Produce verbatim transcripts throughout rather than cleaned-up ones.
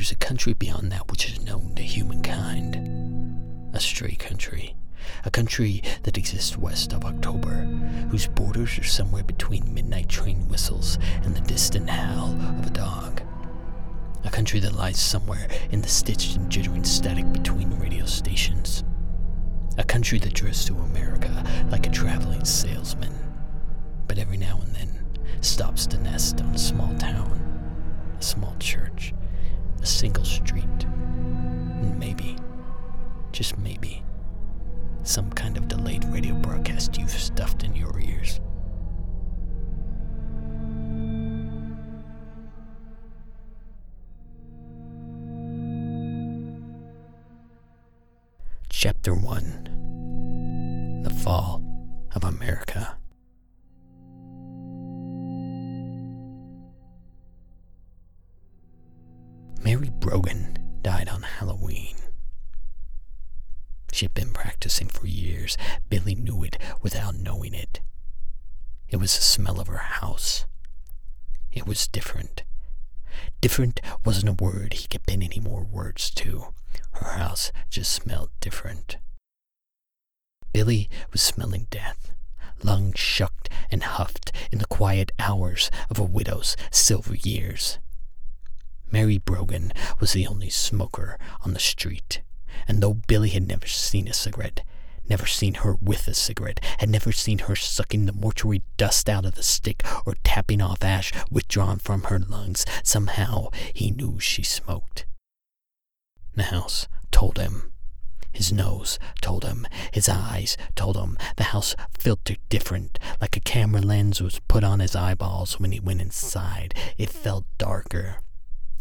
there's a country beyond that which is known to humankind. A stray country. A country that exists west of October, whose borders are somewhere between midnight train whistles and the distant howl of a dog. A country that lies somewhere in the stitched and jittering static between radio stations. A country that drifts to America like a traveling salesman, but every now and then stops to nest on a small town, a small church, a single street, and maybe, just maybe, some kind of delayed radio broadcast you've stuffed in your ears. Chapter one. The Fall of America. Mary Brogan died on Halloween. She'd been practicing for years. Billy knew it without knowing it. It was the smell of her house. It was different. Different wasn't a word he could pin any more words to. Her house just smelled different. Billy was smelling death, lungs shucked and huffed in the quiet hours of a widow's silver years. Mary Brogan was the only smoker on the street. And though Billy had never seen a cigarette, never seen her with a cigarette, had never seen her sucking the mortuary dust out of the stick or tapping off ash withdrawn from her lungs, somehow he knew she smoked. The house told him. His nose told him. His eyes told him. The house filtered different, like a camera lens was put on his eyeballs when he went inside. It felt darker.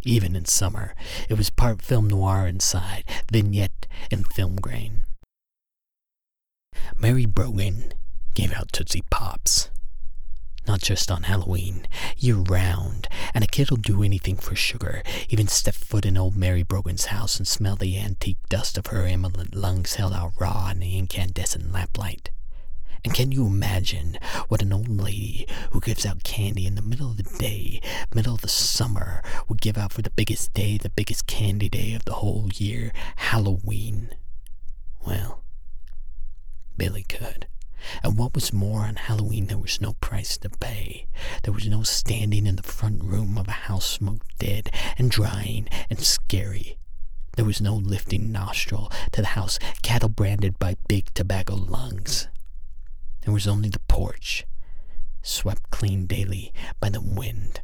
Even in summer, it was part film noir inside, vignette and film grain. Mary Brogan gave out Tootsie Pops. Not just on Halloween, year-round, and a kid'll do anything for sugar, even step foot in old Mary Brogan's house and smell the antique dust of her eminent lungs held out raw in the incandescent lamplight. And can you imagine what an old lady who gives out candy in the middle of the day, middle of the summer, would give out for the biggest day, the biggest candy day of the whole year, Halloween? Well, Billy could. And what was more, on Halloween there was no price to pay. There was no standing in the front room of a house smoked dead and drying and scary. There was no lifting nostril to the house cattle branded by big tobacco lungs. There was only the porch, swept clean daily by the wind.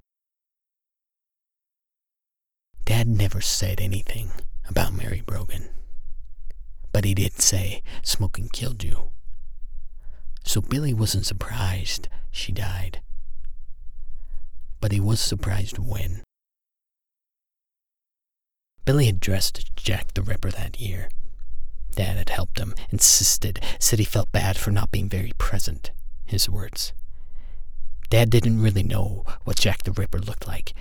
Dad never said anything about Mary Brogan, but he did say smoking killed you. So Billy wasn't surprised she died, but he was surprised when. Billy had dressed as Jack the Ripper that year. Dad had helped him, insisted, said he felt bad for not being very present, his words. Dad didn't really know what Jack the Ripper looked like,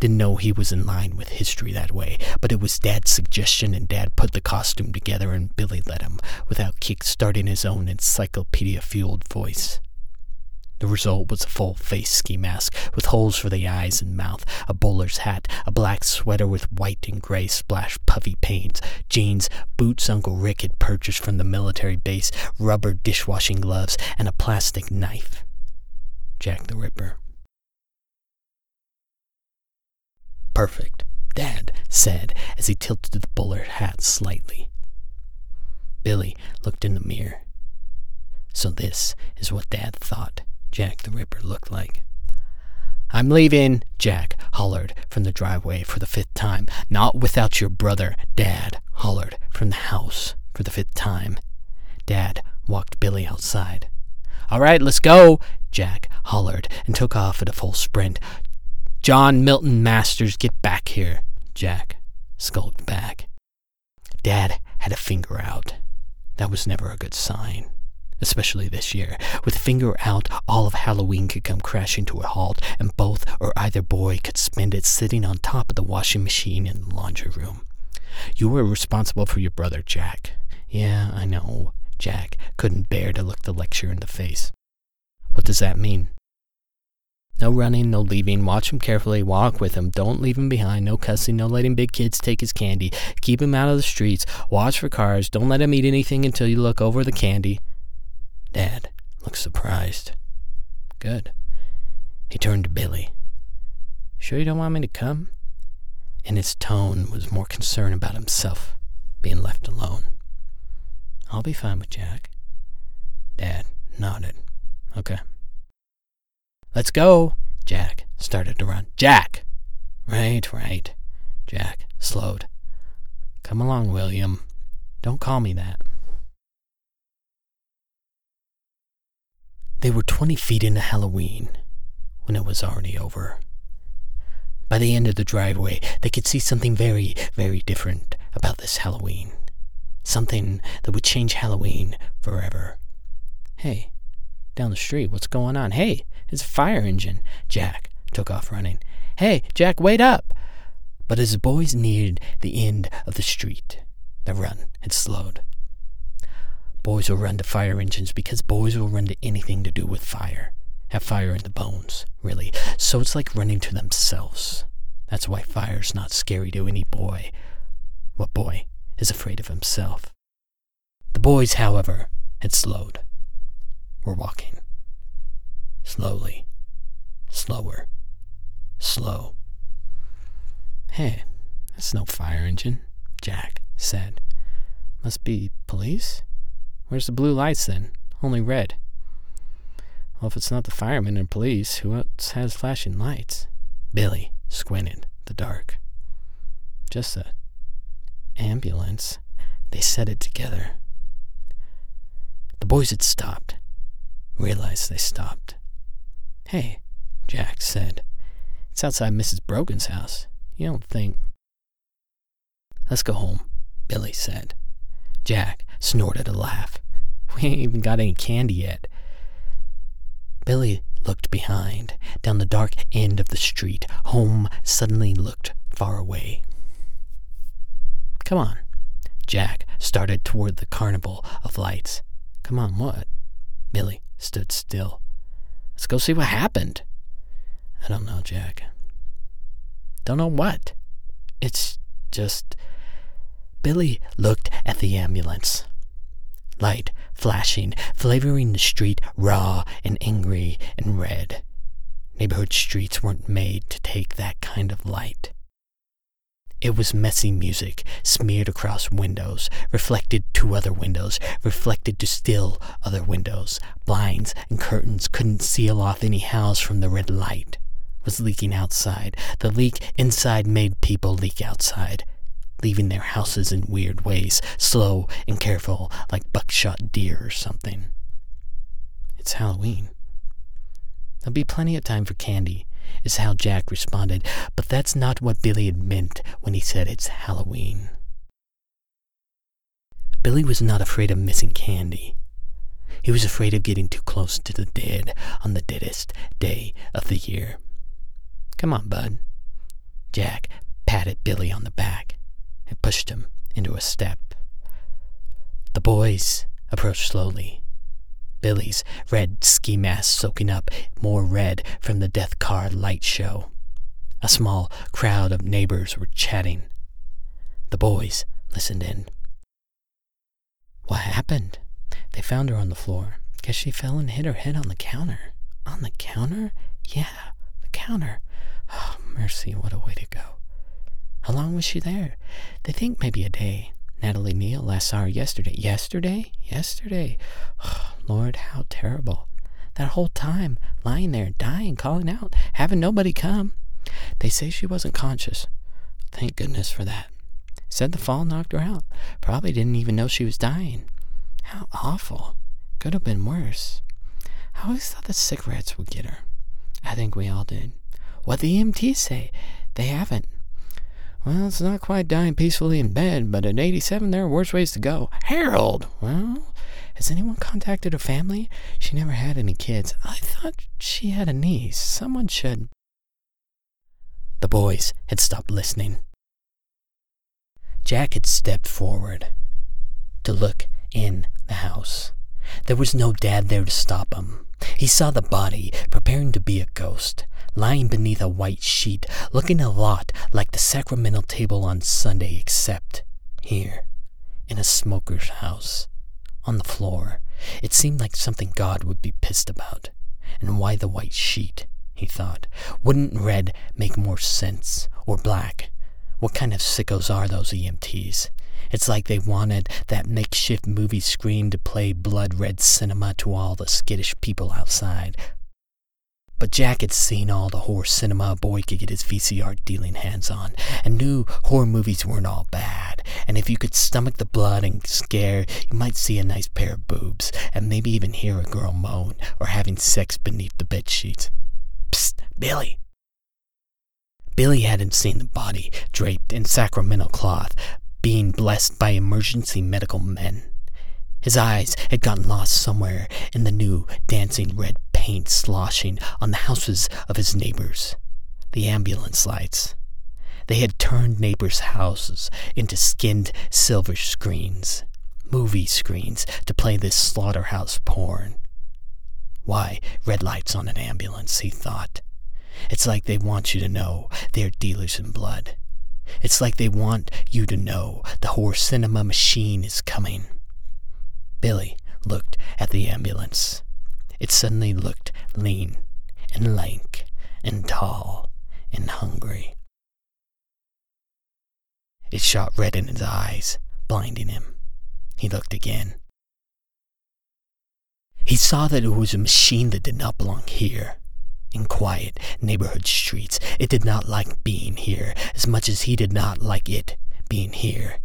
didn't know he was in line with history that way, but it was Dad's suggestion and Dad put the costume together and Billy let him, without kick-starting his own encyclopedia-fueled voice. The result was a full-face ski mask with holes for the eyes and mouth, a bowler's hat, a black sweater with white and gray splashed puffy panes, jeans, boots Uncle Rick had purchased from the military base, rubber dishwashing gloves, and a plastic knife. Jack the Ripper. Perfect, Dad said as he tilted the bowler hat slightly. Billy looked in the mirror. So this is what Dad thought Jack the Ripper looked like. "I'm leaving," Jack hollered from the driveway for the fifth time. "Not without your brother," Dad hollered from the house for the fifth time. Dad walked Billy outside. "All right, let's go," Jack hollered and took off at a full sprint. "John Milton Masters, get back here," Jack skulked back. Dad had a finger out. That was never a good sign. Especially this year. With a finger out, all of Halloween could come crashing to a halt, and both or either boy could spend it sitting on top of the washing machine in the laundry room. "You were responsible for your brother, Jack." "Yeah, I know." Jack couldn't bear to look the lecturer in the face. "What does that mean?" No running, no leaving. Watch him carefully. Walk with him. Don't leave him behind. No cussing. No letting big kids take his candy. Keep him out of the streets. Watch for cars. Don't let him eat anything until you look over the candy. Dad looked surprised. Good. He turned to Billy. Sure you don't want me to come? And his tone was more concern about himself being left alone. I'll be fine with Jack. Dad nodded. Okay. Let's go. Jack started to run. Jack! Right, right. Jack slowed. Come along, William. Don't call me that. They were twenty feet into Halloween when it was already over. By the end of the driveway, they could see something very, very different about this Halloween. Something that would change Halloween forever. Hey, down the street, what's going on? Hey, it's a fire engine. Jack took off running. Hey, Jack, wait up! But as the boys neared the end of the street, their run had slowed. Boys will run to fire engines because boys will run to anything to do with fire. Have fire in the bones, really. So it's like running to themselves. That's why fire's not scary to any boy. What boy is afraid of himself? The boys, however, had slowed. Were walking. Slowly. Slower. Slow. Hey, that's no fire engine, Jack said. Must be police? Where's the blue lights then? Only red. Well, if it's not the firemen and police, who else has flashing lights? Billy squinted the dark. Just a ambulance. They said it together. The boys had stopped. Realized they stopped. Hey, Jack said. It's outside Missus Brogan's house. You don't think... Let's go home, Billy said. Jack snorted a laugh. We ain't even got any candy yet. Billy looked behind, down the dark end of the street. Home suddenly looked far away. Come on. Jack started toward the carnival of lights. Come on, what? Billy stood still. Let's go see what happened. I don't know, Jack. Don't know what? It's just... Billy looked at the ambulance. Light flashing, flavoring the street raw and angry and red. Neighborhood streets weren't made to take that kind of light. It was messy music, smeared across windows, reflected to other windows, reflected to still other windows. Blinds and curtains couldn't seal off any house from the red light. It was leaking outside. The leak inside made people leak outside, leaving their houses in weird ways, slow and careful, like buckshot deer or something. It's Halloween. There'll be plenty of time for candy, is how Jack responded, but that's not what Billy had meant when he said it's Halloween. Billy was not afraid of missing candy. He was afraid of getting too close to the dead on the deadest day of the year. Come on, bud. Jack patted Billy on the back and pushed him into a step. The boys approached slowly. Billy's red ski mask soaking up more red from the death car light show. A small crowd of neighbors were chatting. The boys listened in. What happened? They found her on the floor. Guess she fell and hit her head on the counter. On the counter? Yeah, the counter. Oh, mercy, what a way to go. How long was she there? They think maybe a day. Natalie Neal last saw her yesterday. Yesterday? Yesterday. Oh, Lord, how terrible. That whole time, lying there, dying, calling out, having nobody come. They say she wasn't conscious. Thank goodness for that. Said the fall knocked her out. Probably didn't even know she was dying. How awful. Could have been worse. I always thought the cigarettes would get her. I think we all did. What the E M Ts say? They haven't. Well, it's not quite dying peacefully in bed, but at eighty-seven, there are worse ways to go. Harold! Well, has anyone contacted her family? She never had any kids. I thought she had a niece. Someone should... The boys had stopped listening. Jack had stepped forward to look in the house. There was no dad there to stop him. He saw the body preparing to be a ghost, lying beneath a white sheet, looking a lot like the sacramental table on Sunday, except here, in a smoker's house, on the floor. It seemed like something God would be pissed about. And why the white sheet, he thought. Wouldn't red make more sense, or black? What kind of sickos are those E M Ts? It's like they wanted that makeshift movie screen to play blood-red cinema to all the skittish people outside. But Jack had seen all the horror cinema a boy could get his V C R dealing hands on, and knew horror movies weren't all bad, and if you could stomach the blood and scare, you might see a nice pair of boobs, and maybe even hear a girl moan, or having sex beneath the bedsheets. Psst, Billy! Billy hadn't seen the body, draped in sacramental cloth, being blessed by emergency medical men. His eyes had gotten lost somewhere in the new, dancing red paint sloshing on the houses of his neighbors. The ambulance lights. They had turned neighbors' houses into skinned silver screens, movie screens, to play this slaughterhouse porn. Why red lights on an ambulance, he thought. It's like they want you to know they're dealers in blood. It's like they want you to know the horror cinema machine is coming. Billy looked at the ambulance. It suddenly looked lean and lank and tall and hungry. It shot red in his eyes, blinding him. He looked again. He saw that it was a machine that did not belong here. In quiet neighborhood streets, it did not like being here as much as he did not like it being here.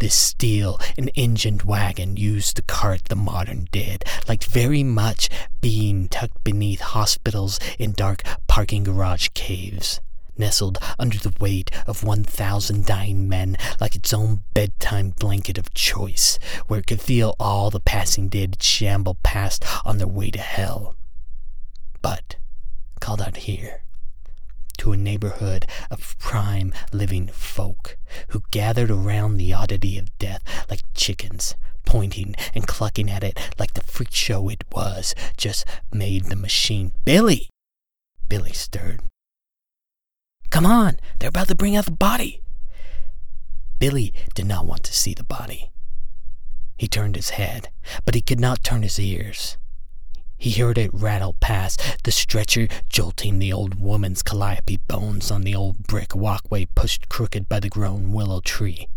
This steel and engined wagon used to cart the modern dead, liked very much being tucked beneath hospitals in dark parking garage caves, nestled under the weight of one thousand dying men like its own bedtime blanket of choice, where it could feel all the passing dead shamble past on their way to hell. But called out here, to a neighborhood of prime living folk who gathered around the oddity of death like chickens, pointing and clucking at it like the freak show it was, just made the machine. Billy! Billy stirred. Come on, they're about to bring out the body. Billy did not want to see the body. He turned his head, but he could not turn his ears. He heard it rattle past, the stretcher jolting the old woman's calliope bones on the old brick walkway pushed crooked by the grown willow tree.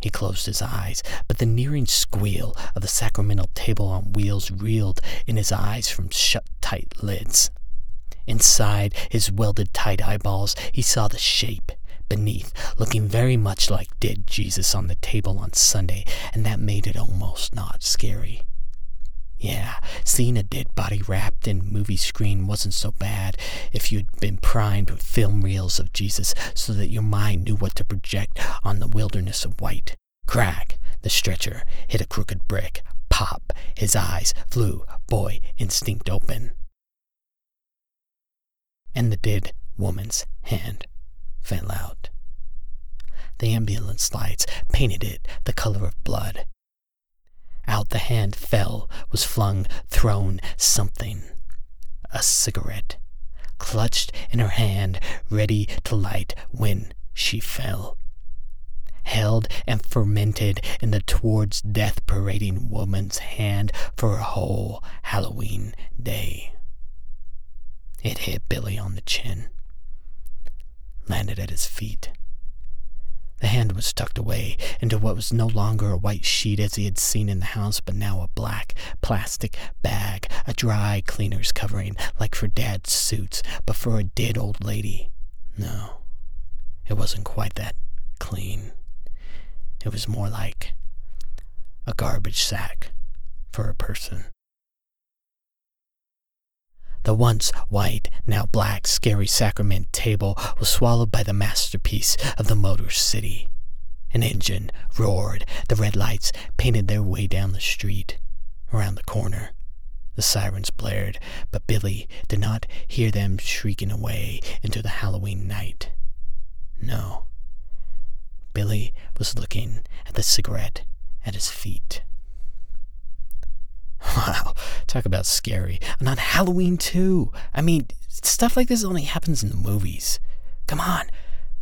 He closed his eyes, but the nearing squeal of the sacramental table on wheels reeled in his eyes from shut tight lids. Inside his welded tight eyeballs, he saw the shape beneath, looking very much like dead Jesus on the table on Sunday, and that made it almost not scary. Yeah, seeing a dead body wrapped in movie screen wasn't so bad if you'd been primed with film reels of Jesus so that your mind knew what to project on the wilderness of white. Crack! The stretcher hit a crooked brick. Pop! His eyes flew. Boy instinct open. And the dead woman's hand fell out. The ambulance lights painted it the color of blood. Out the hand fell, was flung, thrown something. A cigarette, clutched in her hand, ready to light when she fell. Held and fermented in the towards death parading woman's hand for a whole Halloween day. It hit Billy on the chin, landed at his feet. The hand was tucked away into what was no longer a white sheet as he had seen in the house, but now a black plastic bag, a dry cleaner's covering, like for Dad's suits, but for a dead old lady. No, it wasn't quite that clean. It was more like a garbage sack for a person. The once white, now black, scary sacrament table was swallowed by the masterpiece of the motor city. An engine roared. The red lights painted their way down the street, around the corner. The sirens blared, but Billy did not hear them shrieking away into the Halloween night. No. Billy was looking at the cigarette at his feet. Wow, talk about scary. And on Halloween, too. I mean, Stuff like this only happens in the movies. Come on.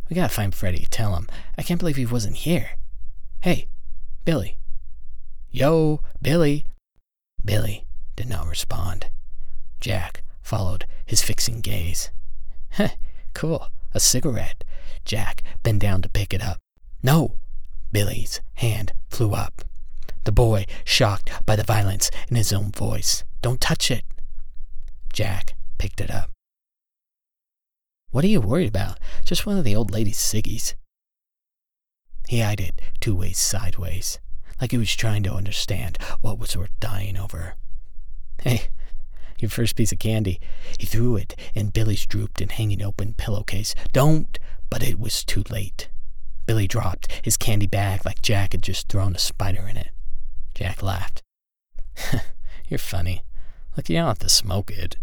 We gotta find Freddy. Tell him. I can't believe he wasn't here. Hey, Billy. Yo, Billy. Billy did not respond. Jack followed his fixing gaze. Heh, cool. A cigarette. Jack bent down to pick it up. No! Billy's hand flew up. The boy, shocked by the violence in his own voice. Don't touch it. Jack picked it up. What are you worried about? Just one of the old lady's ciggies. He eyed it two ways sideways, like he was trying to understand what was worth dying over. Hey, your first piece of candy. He threw it in Billy's drooped and hanging open pillowcase. Don't, but it was too late. Billy dropped his candy bag like Jack had just thrown a spider in it. Jack laughed. You're funny. Look, you don't have to smoke it.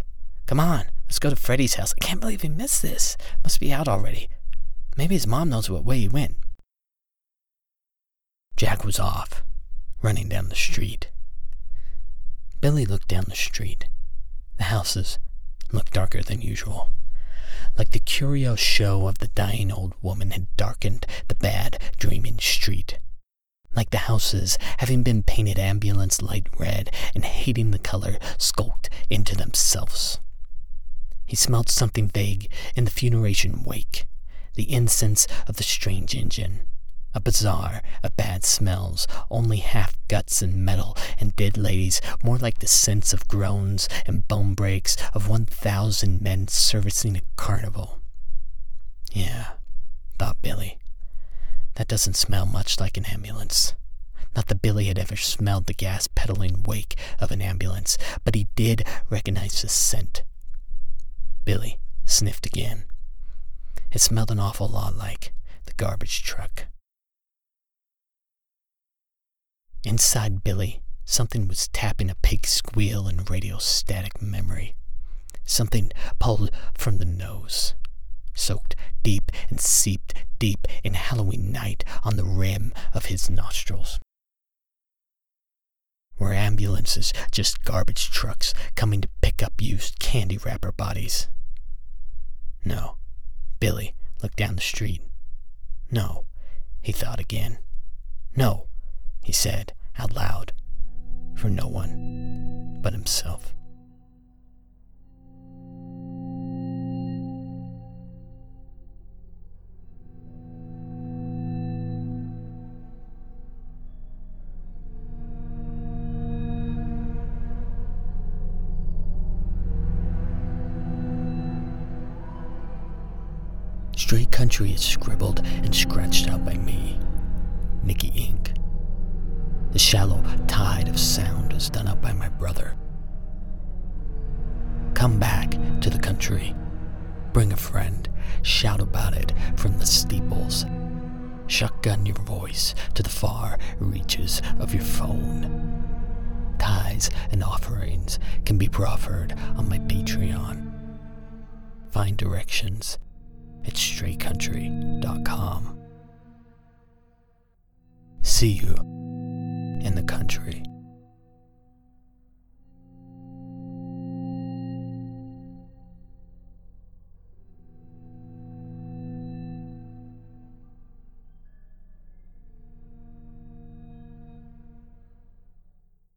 Come on, let's go to Freddy's house. I can't believe he missed this. Must be out already. Maybe his mom knows what way he went. Jack was off, running down the street. Billy looked down the street. The houses looked darker than usual, like the curio show of the dying old woman had darkened the bad, dreaming street. Like the houses, having been painted ambulance light red and hating the color, skulked into themselves. He smelled something vague in the funeration wake, the incense of the strange engine, a bazaar of bad smells, only half guts and metal and dead ladies, more like the sense of groans and bone breaks of one thousand men servicing a carnival. Yeah, thought Billy. That doesn't smell much like an ambulance. Not that Billy had ever smelled the gas-pedaling wake of an ambulance, but he did recognize the scent. Billy sniffed again. It smelled an awful lot like the garbage truck. Inside Billy, something was tapping a pig's squeal in radiostatic memory. Something pulled from the nose, soaked deep and seeped deep in Halloween night on the rim of his nostrils. Were ambulances just garbage trucks coming to pick up used candy wrapper bodies? No. Billy looked down the street. No, he thought again. No, he said out loud, for no one but himself. Stray Country is scribbled and scratched out by me, Nicky Ink. The shallow tide of sound is done up by my brother. Come back to the country. Bring a friend. Shout about it from the steeples. Shotgun your voice to the far reaches of your phone. Tithes and offerings can be proffered on my Patreon. Find directions at stray country dot com. See you in the country.